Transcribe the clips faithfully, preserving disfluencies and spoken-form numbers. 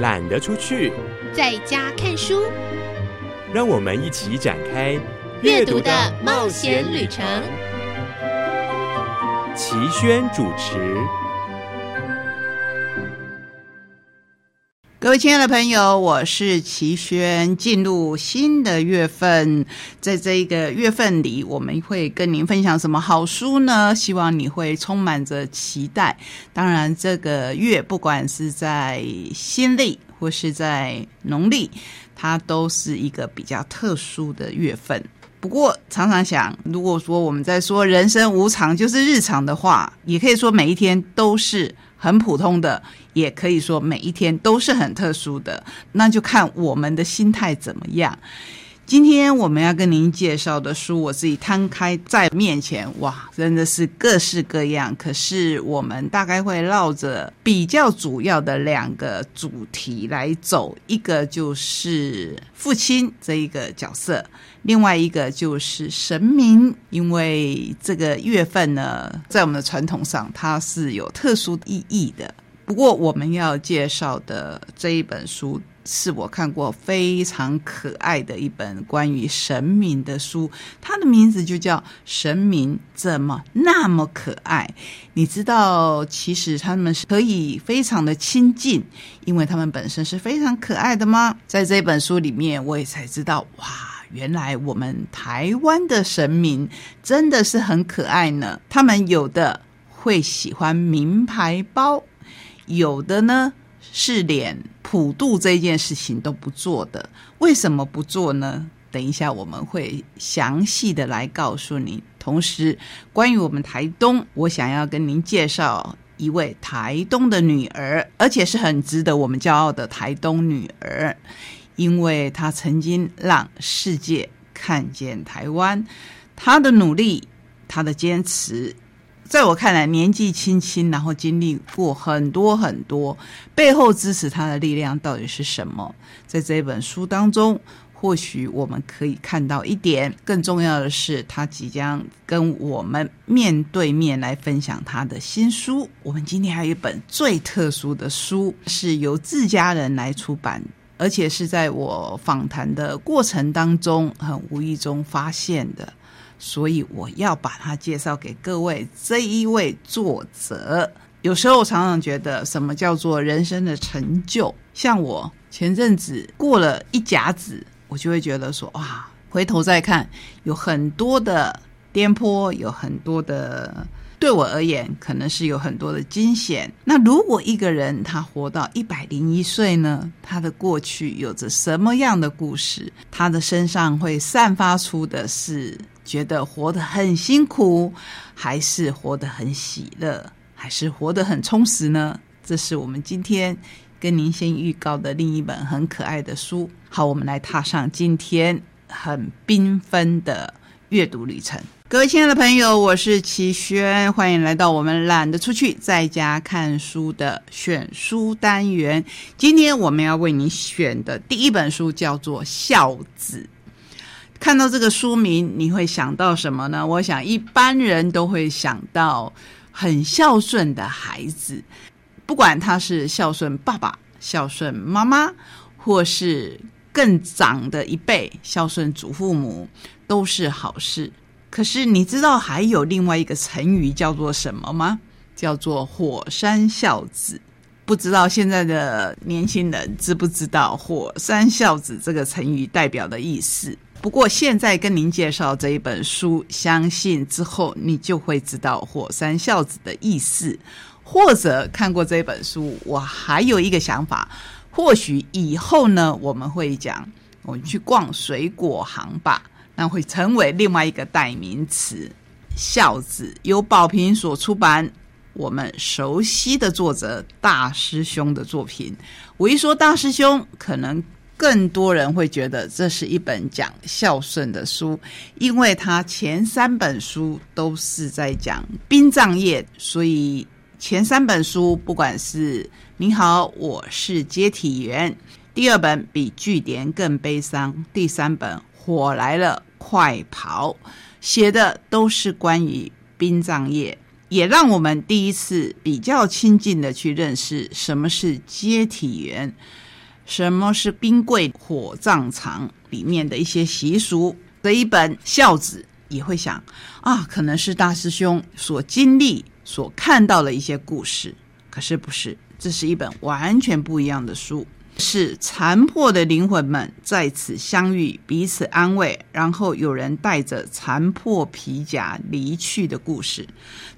懒得出去，在家看书。让我们一起展开阅读的冒险旅程。齐轩主持。各位亲爱的朋友，我是齐轩。进入新的月份，在这一个月份里，我们会跟您分享什么好书呢？希望你会充满着期待。当然，这个月不管是在新历或是在农历，它都是一个比较特殊的月份。不过常常想，如果说我们在说人生无常就是日常的话，也可以说每一天都是很普通的，也可以说每一天都是很特殊的，那就看我们的心态怎么样。今天我们要跟您介绍的书，我自己摊开在面前，哇，真的是各式各样。可是我们大概会绕着比较主要的两个主题来走，一个就是父亲这一个角色，另外一个就是神明。因为这个月份呢，在我们的传统上它是有特殊意义的。不过我们要介绍的这一本书，是我看过非常可爱的一本关于神明的书，它的名字就叫《神明怎么那么可爱》。你知道，其实他们是可以非常的亲近，因为他们本身是非常可爱的吗？在这本书里面，我也才知道，哇，原来我们台湾的神明真的是很可爱呢。他们有的会喜欢名牌包，有的呢是脸普渡这件事情都不做的。为什么不做呢？等一下我们会详细的来告诉您。同时关于我们台东，我想要跟您介绍一位台东的女儿，而且是很值得我们骄傲的台东女儿，因为她曾经让世界看见台湾。她的努力，她的坚持，在我看来，年纪轻轻，然后经历过很多很多，背后支持他的力量到底是什么？在这本书当中，或许我们可以看到一点。更重要的是，他即将跟我们面对面来分享他的新书。我们今天还有一本最特殊的书，是由自家人来出版，而且是在我访谈的过程当中，很无意中发现的。所以我要把它介绍给各位。这一位作者，有时候我常常觉得什么叫做人生的成就，像我前阵子过了一甲子，我就会觉得说，哇，回头再看，有很多的颠簸，有很多的，对我而言可能是有很多的惊险。那如果一个人他活到一百零一岁呢，他的过去有着什么样的故事？他的身上会散发出的是觉得活得很辛苦，还是活得很喜乐，还是活得很充实呢？这是我们今天跟您先预告的另一本很可爱的书。好，我们来踏上今天很缤纷的阅读旅程。各位亲爱的朋友，我是齐轩，欢迎来到我们懒得出去在家看书的选书单元。今天我们要为你选的第一本书叫做《孝子》。看到这个书名，你会想到什么呢？我想一般人都会想到很孝顺的孩子，不管他是孝顺爸爸、孝顺妈妈，或是更长的一辈孝顺祖父母，都是好事。可是你知道还有另外一个成语叫做什么吗？叫做火山孝子。不知道现在的年轻人知不知道火山孝子这个成语代表的意思。不过现在跟您介绍这一本书，相信之后你就会知道火山孝子的意思。或者看过这本书，我还有一个想法，或许以后呢，我们会讲我们去逛水果行吧，那会成为另外一个代名词。孝子由宝瓶所出版，我们熟悉的作者大师兄的作品。我一说大师兄，可能更多人会觉得这是一本讲孝顺的书，因为他前三本书都是在讲殡葬业，所以前三本书不管是你好，我是接体员，第二本比据点更悲伤，第三本火来了快跑，写的都是关于殡葬业，也让我们第一次比较亲近的去认识什么是接体员，什么是冰柜火葬场里面的一些习俗。这一本孝子也会想啊，可能是大师兄所经历所看到的一些故事，可是不是，这是一本完全不一样的书，是残破的灵魂们在此相遇，彼此安慰，然后有人带着残破皮甲离去的故事。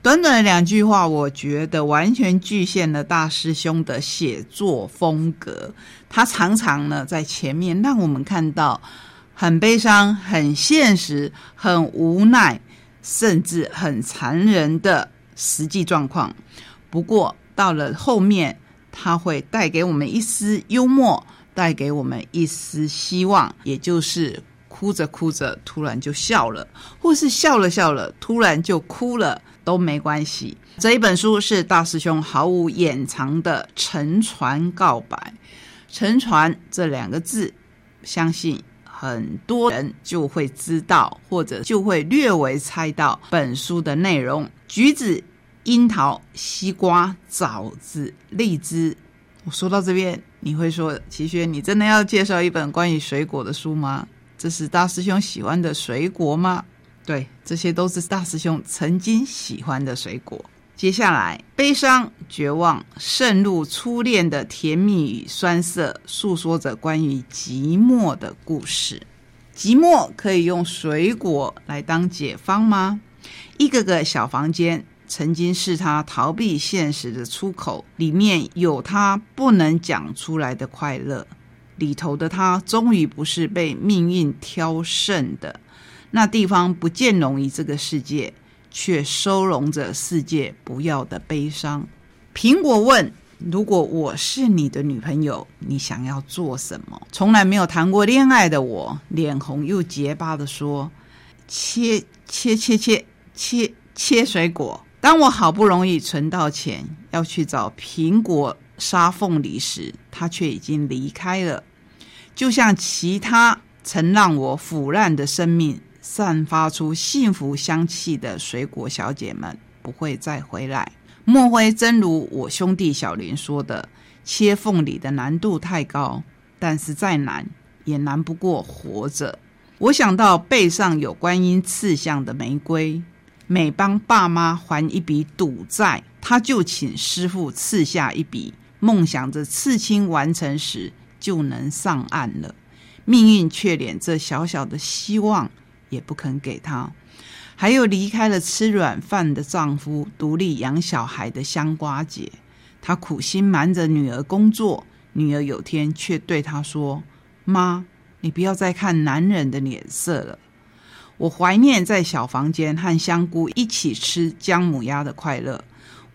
短短的两句话，我觉得完全具现了大师兄的写作风格。他常常呢在前面让我们看到很悲伤，很现实，很无奈，甚至很残忍的实际状况。不过到了后面，它会带给我们一丝幽默，带给我们一丝希望，也就是哭着哭着突然就笑了，或是笑了笑了突然就哭了，都没关系。这一本书是大师兄毫无掩藏的沉船告白。沉船这两个字，相信很多人就会知道，或者就会略微猜到本书的内容。橘子、樱桃、西瓜、枣子、荔枝。我说到这边，你会说，齐轩，你真的要介绍一本关于水果的书吗？这是大师兄喜欢的水果吗？对，这些都是大师兄曾经喜欢的水果。接下来，悲伤、绝望、渗入初恋的甜蜜与酸涩，诉说着关于寂寞的故事。寂寞可以用水果来当解方吗？一个个小房间曾经是他逃避现实的出口，里面有他不能讲出来的快乐，里头的他终于不是被命运挑剩的，那地方不见容于这个世界，却收容着世界不要的悲伤。苹果问，如果我是你的女朋友，你想要做什么？从来没有谈过恋爱的我，脸红又结巴地说，切切切切切切水果。当我好不容易存到钱要去找苹果沙凤梨时，他却已经离开了，就像其他曾让我腐烂的生命散发出幸福香气的水果小姐们不会再回来。莫非真如我兄弟小林说的，切凤梨的难度太高，但是再难也难不过活着。我想到背上有观音刺像的玫瑰，每帮爸妈还一笔赌债，他就请师父刺下一笔，梦想着刺青完成时就能上岸了。命运却连这小小的希望也不肯给他。还有离开了吃软饭的丈夫，独立养小孩的香瓜姐，她苦心瞒着女儿工作，女儿有天却对她说，妈，你不要再看男人的脸色了。我怀念在小房间和香菇一起吃姜母鸭的快乐，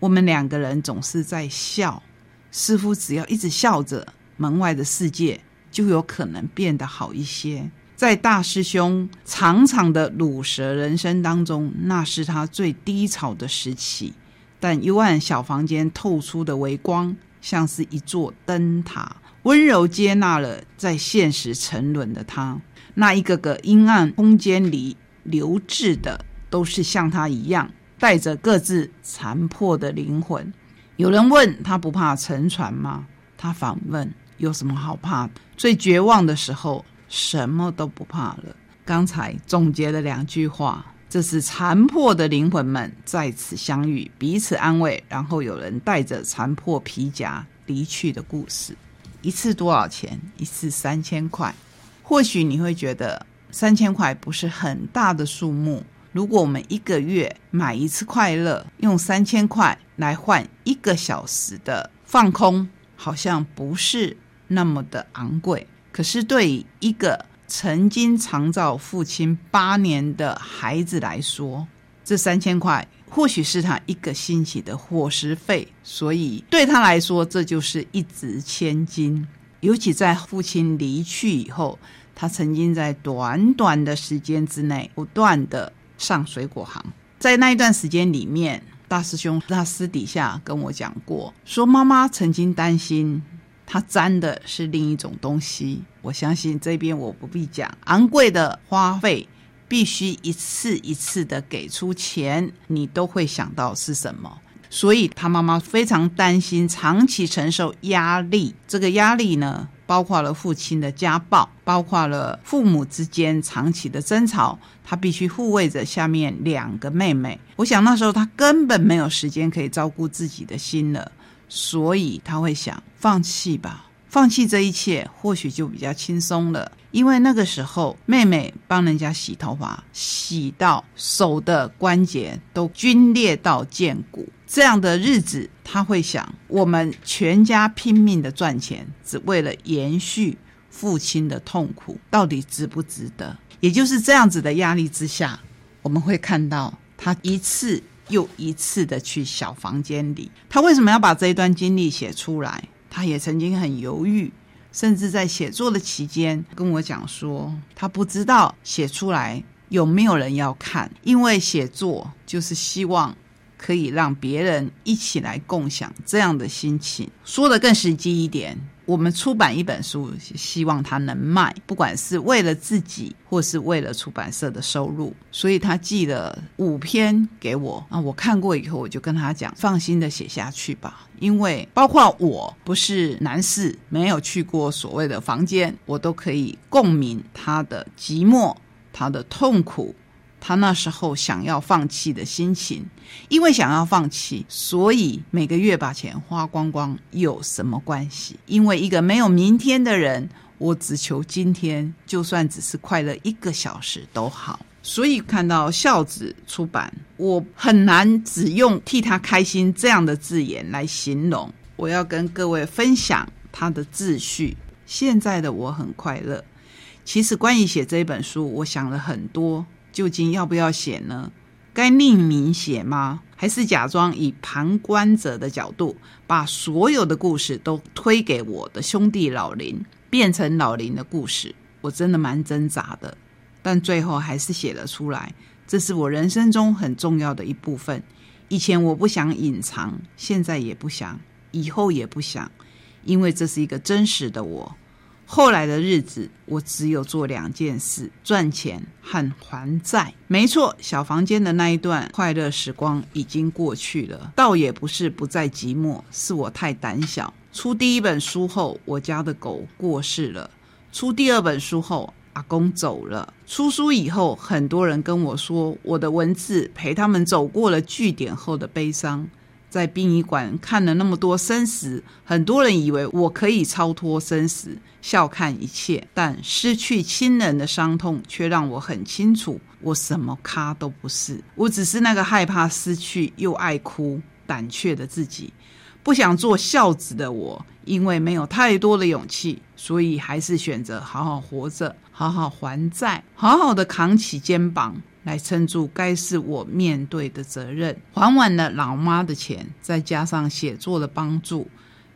我们两个人总是在笑，似乎只要一直笑着，门外的世界就有可能变得好一些。在大师兄长长的鲁蛇人生当中，那是他最低潮的时期，但幽暗小房间透出的微光像是一座灯塔，温柔接纳了在现实沉沦的他。那一个个阴暗空间里留置的，都是像他一样带着各自残破的灵魂。有人问他不怕沉船吗？他反问，有什么好怕的？最绝望的时候什么都不怕了。刚才总结了两句话，这是残破的灵魂们在此相遇，彼此安慰，然后有人带着残破皮夹离去的故事。一次多少钱？一次三千块。或许你会觉得三千块不是很大的数目，如果我们一个月买一次快乐，用三千块来换一个小时的放空，好像不是那么的昂贵。可是对于一个曾经长照父亲八年的孩子来说，这三千块或许是他一个星期的伙食费，所以对他来说这就是一掷千金。尤其在父亲离去以后，他曾经在短短的时间之内不断的上水果行。在那一段时间里面，大师兄他私底下跟我讲过，说妈妈曾经担心它沾的是另一种东西。我相信这边我不必讲，昂贵的花费必须一次一次的给出钱，你都会想到是什么。所以他妈妈非常担心，长期承受压力，这个压力呢包括了父亲的家暴，包括了父母之间长期的争吵，他必须护卫着下面两个妹妹。我想那时候他根本没有时间可以照顾自己的心了，所以他会想放弃吧，放弃这一切或许就比较轻松了。因为那个时候妹妹帮人家洗头发，洗到手的关节都皲裂到见骨，这样的日子他会想，我们全家拼命的赚钱，只为了延续父亲的痛苦，到底值不值得？也就是这样子的压力之下，我们会看到他一次又一次的去小房间里。他为什么要把这一段经历写出来？他也曾经很犹豫，甚至在写作的期间跟我讲说，他不知道写出来有没有人要看，因为写作就是希望可以让别人一起来共享这样的心情。说得更实际一点，我们出版一本书希望它能卖，不管是为了自己或是为了出版社的收入。所以他寄了五篇给我，啊，我看过以后我就跟他讲，放心的写下去吧，因为包括我不是男士，没有去过所谓的房间，我都可以共鸣他的寂寞，他的痛苦，他那时候想要放弃的心情。因为想要放弃，所以每个月把钱花光光有什么关系？因为一个没有明天的人，我只求今天，就算只是快乐一个小时都好。所以看到孝子出版，我很难只用替他开心这样的字眼来形容。我要跟各位分享他的自序。现在的我很快乐。其实关于写这本书，我想了很多，究竟要不要写呢？该匿名写吗？还是假装以旁观者的角度，把所有的故事都推给我的兄弟老林，变成老林的故事？我真的蛮挣扎的，但最后还是写了出来。这是我人生中很重要的一部分。以前我不想隐藏，现在也不想，以后也不想，因为这是一个真实的我。后来的日子，我只有做两件事，赚钱和还债。没错，小房间的那一段快乐时光已经过去了，倒也不是不再寂寞，是我太胆小。出第一本书后，我家的狗过世了；出第二本书后，阿公走了。出书以后，很多人跟我说，我的文字陪他们走过了据点后的悲伤。在殡仪馆看了那么多生死，很多人以为我可以超脱生死，笑看一切，但失去亲人的伤痛却让我很清楚，我什么咖都不是，我只是那个害怕失去又爱哭胆怯的自己。不想做孝子的我，因为没有太多的勇气，所以还是选择好好活着，好好还债，好好的扛起肩膀来撑住该是我面对的责任。还完了老妈的钱，再加上写作的帮助，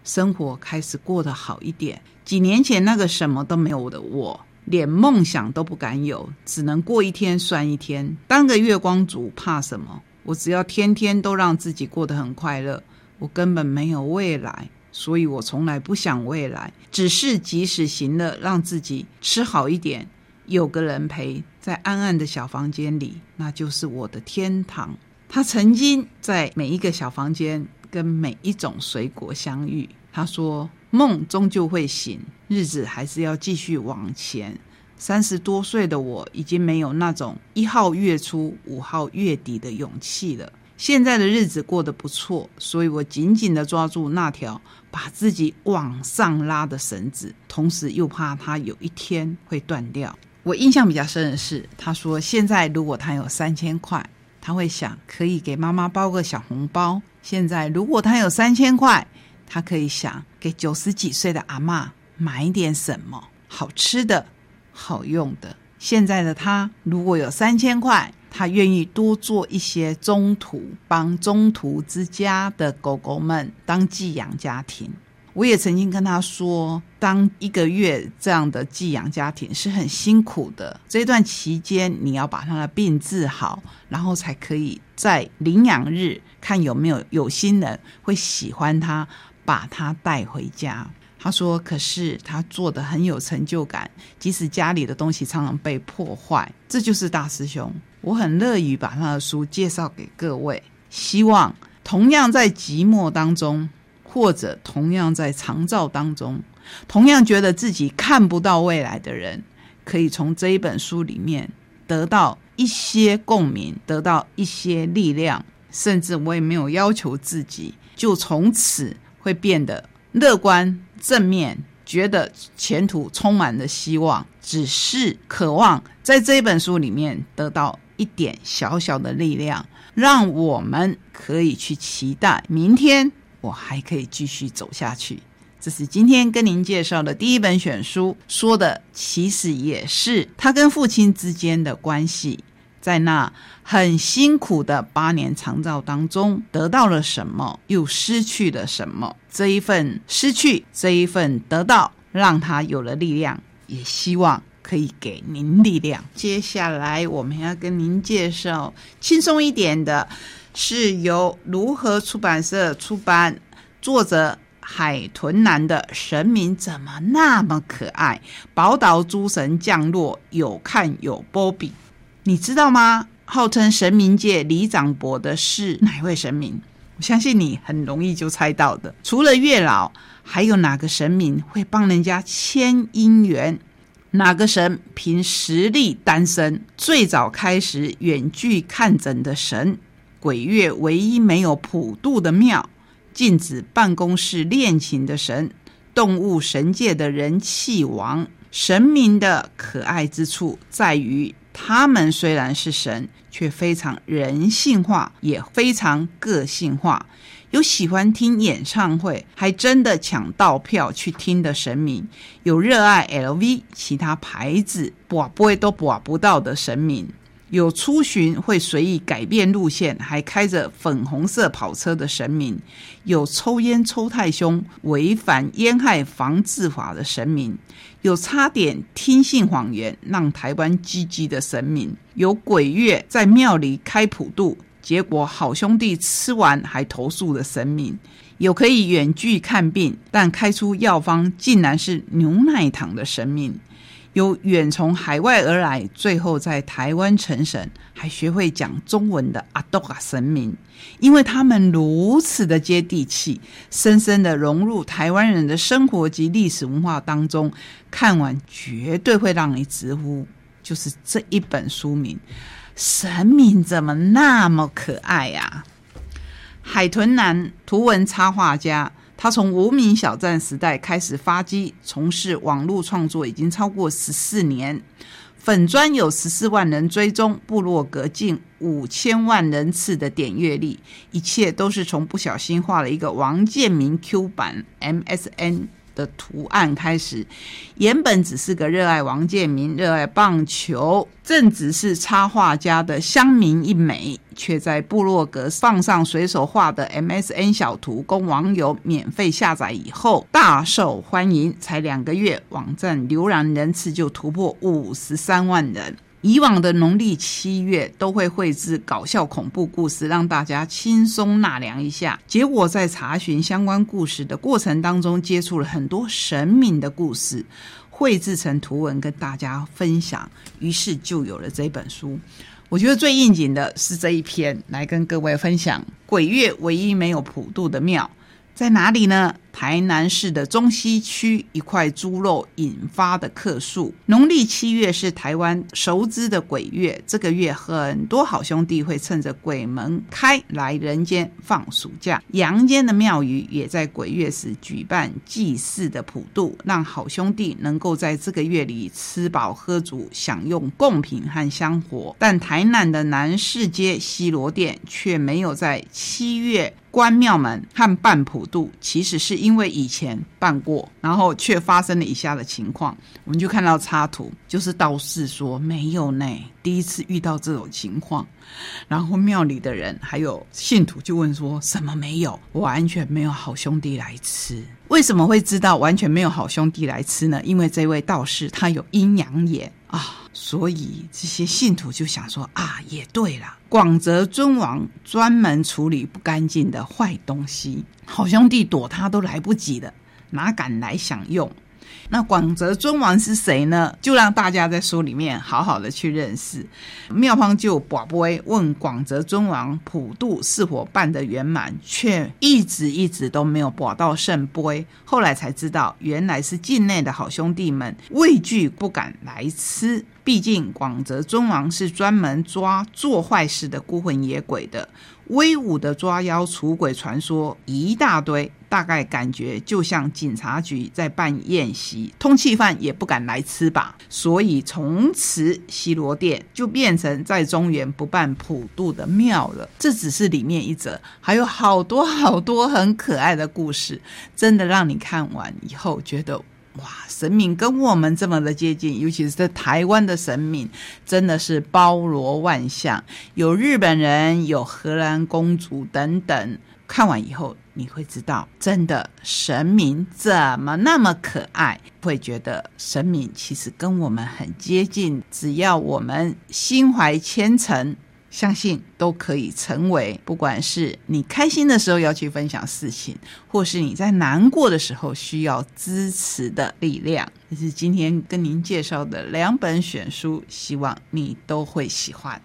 生活开始过得好一点。几年前那个什么都没有的我，连梦想都不敢有，只能过一天算一天，当个月光族怕什么？我只要天天都让自己过得很快乐。我根本没有未来，所以我从来不想未来，只是及时行乐，让自己吃好一点，有个人陪，在暗暗的小房间里，那就是我的天堂。他曾经在每一个小房间跟每一种水果相遇。他说，梦终究会醒，日子还是要继续往前。三十多岁的我已经没有那种一号月初五号月底的勇气了。现在的日子过得不错，所以我紧紧地抓住那条把自己往上拉的绳子，同时又怕它有一天会断掉。我印象比较深的是，他说现在如果他有三千块，他会想可以给妈妈包个小红包。现在如果他有三千块，他可以想给九十几岁的阿嬷买点什么好吃的好用的。现在的他如果有三千块，他愿意多做一些中途，帮中途之家的狗狗们当寄养家庭。我也曾经跟他说，当一个月这样的寄养家庭是很辛苦的，这段期间你要把他的病治好，然后才可以在领养日看有没有有心人会喜欢他，把他带回家。他说可是他做的很有成就感，即使家里的东西常常被破坏。这就是大师兄，我很乐于把他的书介绍给各位，希望同样在寂寞当中，或者同样在长照当中，同样觉得自己看不到未来的人，可以从这一本书里面得到一些共鸣，得到一些力量。甚至我也没有要求自己就从此会变得乐观正面，觉得前途充满了希望，只是渴望在这本书里面得到一点小小的力量，让我们可以去期待明天我还可以继续走下去。这是今天跟您介绍的第一本选书，说的其实也是他跟父亲之间的关系，在那很辛苦的八年长照当中得到了什么，又失去了什么，这一份失去，这一份得到，让他有了力量，也希望可以给您力量。接下来我们要跟您介绍轻松一点的，是由如何出版社出版，作者海豚男的《神明怎么那么可爱》，宝岛诸神降落，有看有波比。你知道吗？号称神明界李长伯的是哪位神明？我相信你很容易就猜到的。除了月老，还有哪个神明会帮人家牵姻缘？哪个神凭实力单身？最早开始远距看诊的神？鬼月唯一没有普渡的庙？禁止办公室恋情的神？动物神界的人气王？神明的可爱之处在于他们虽然是神，却非常人性化，也非常个性化。有喜欢听演唱会，还真的抢到票去听的神明；有热爱 L V 其他牌子拔杯都拔不到的神明；有出巡会随意改变路线，还开着粉红色跑车的神明；有抽烟抽太凶，违反烟害防治法的神明；有差点听信谎言，让台湾鸡鸡的神明；有鬼月在庙里开普渡，结果好兄弟吃完还投诉的神明；有可以远距看病，但开出药方竟然是牛奶糖的神明；有远从海外而来，最后在台湾成神，还学会讲中文的阿斗啊神明。因为他们如此的接地气，深深的融入台湾人的生活及历史文化当中，看完绝对会让你直呼，就是这一本书名，神明怎么那么可爱呀、啊？海豚男，图文插画家，他从无名小站时代开始发迹，从事网络创作已经超过十四年，粉专有十四万人追踪，部落格近五千万人次的点阅率，一切都是从不小心画了一个王建民 Q 版 M S N 的图案开始。原本只是个热爱王建民、热爱棒球、正只是插画家的乡民一枚，却在部落格放上随手画的 M S N 小图供网友免费下载以后大受欢迎，才两个月网站浏览人次就突破五十三万人。以往的农历七月都会绘制搞笑恐怖故事让大家轻松纳凉一下，结果在查询相关故事的过程当中接触了很多神明的故事，绘制成图文跟大家分享，于是就有了这本书。我觉得最应景的是这一篇，来跟各位分享鬼月唯一没有普渡的庙在哪里呢？台南市的中西区一块猪肉引发的客诉。农历七月是台湾熟知的鬼月，这个月很多好兄弟会趁着鬼门开来人间放暑假，阳间的庙宇也在鬼月时举办祭祀的普渡，让好兄弟能够在这个月里吃饱喝足，享用贡品和香火。但台南的南市街西螺店却没有在七月关庙门和办普渡，其实是因为以前办过，然后却发生了以下的情况。我们就看到插图，就是道士说没有呢，第一次遇到这种情况，然后庙里的人还有信徒就问说什么没有，完全没有好兄弟来吃。为什么会知道完全没有好兄弟来吃呢？因为这位道士他有阴阳眼啊，所以这些信徒就想说啊，也对啦，广泽尊王专门处理不干净的坏东西，好兄弟躲他都来不及了，哪敢来享用？那广泽尊王是谁呢？就让大家在书里面好好的去认识。妙方就跋杯问广泽尊王普渡是否办得圆满，却一直一直都没有跋到圣杯。后来才知道，原来是境内的好兄弟们畏惧不敢来吃。毕竟广泽尊王是专门抓做坏事的孤魂野鬼的，威武的抓妖除鬼传说一大堆，大概感觉就像警察局在办宴席，通缉犯也不敢来吃吧。所以从此西螺殿就变成在中原不办普渡的庙了。这只是里面一则，还有好多好多很可爱的故事，真的让你看完以后觉得哇，神明跟我们这么的接近，尤其是在台湾的神明真的是包罗万象，有日本人，有荷兰公主等等。看完以后你会知道，真的神明怎么那么可爱，会觉得神明其实跟我们很接近，只要我们心怀虔诚，相信都可以成为，不管是你开心的时候要去分享事情，或是你在难过的时候需要支持的力量。这是今天跟您介绍的两本选书，希望你都会喜欢。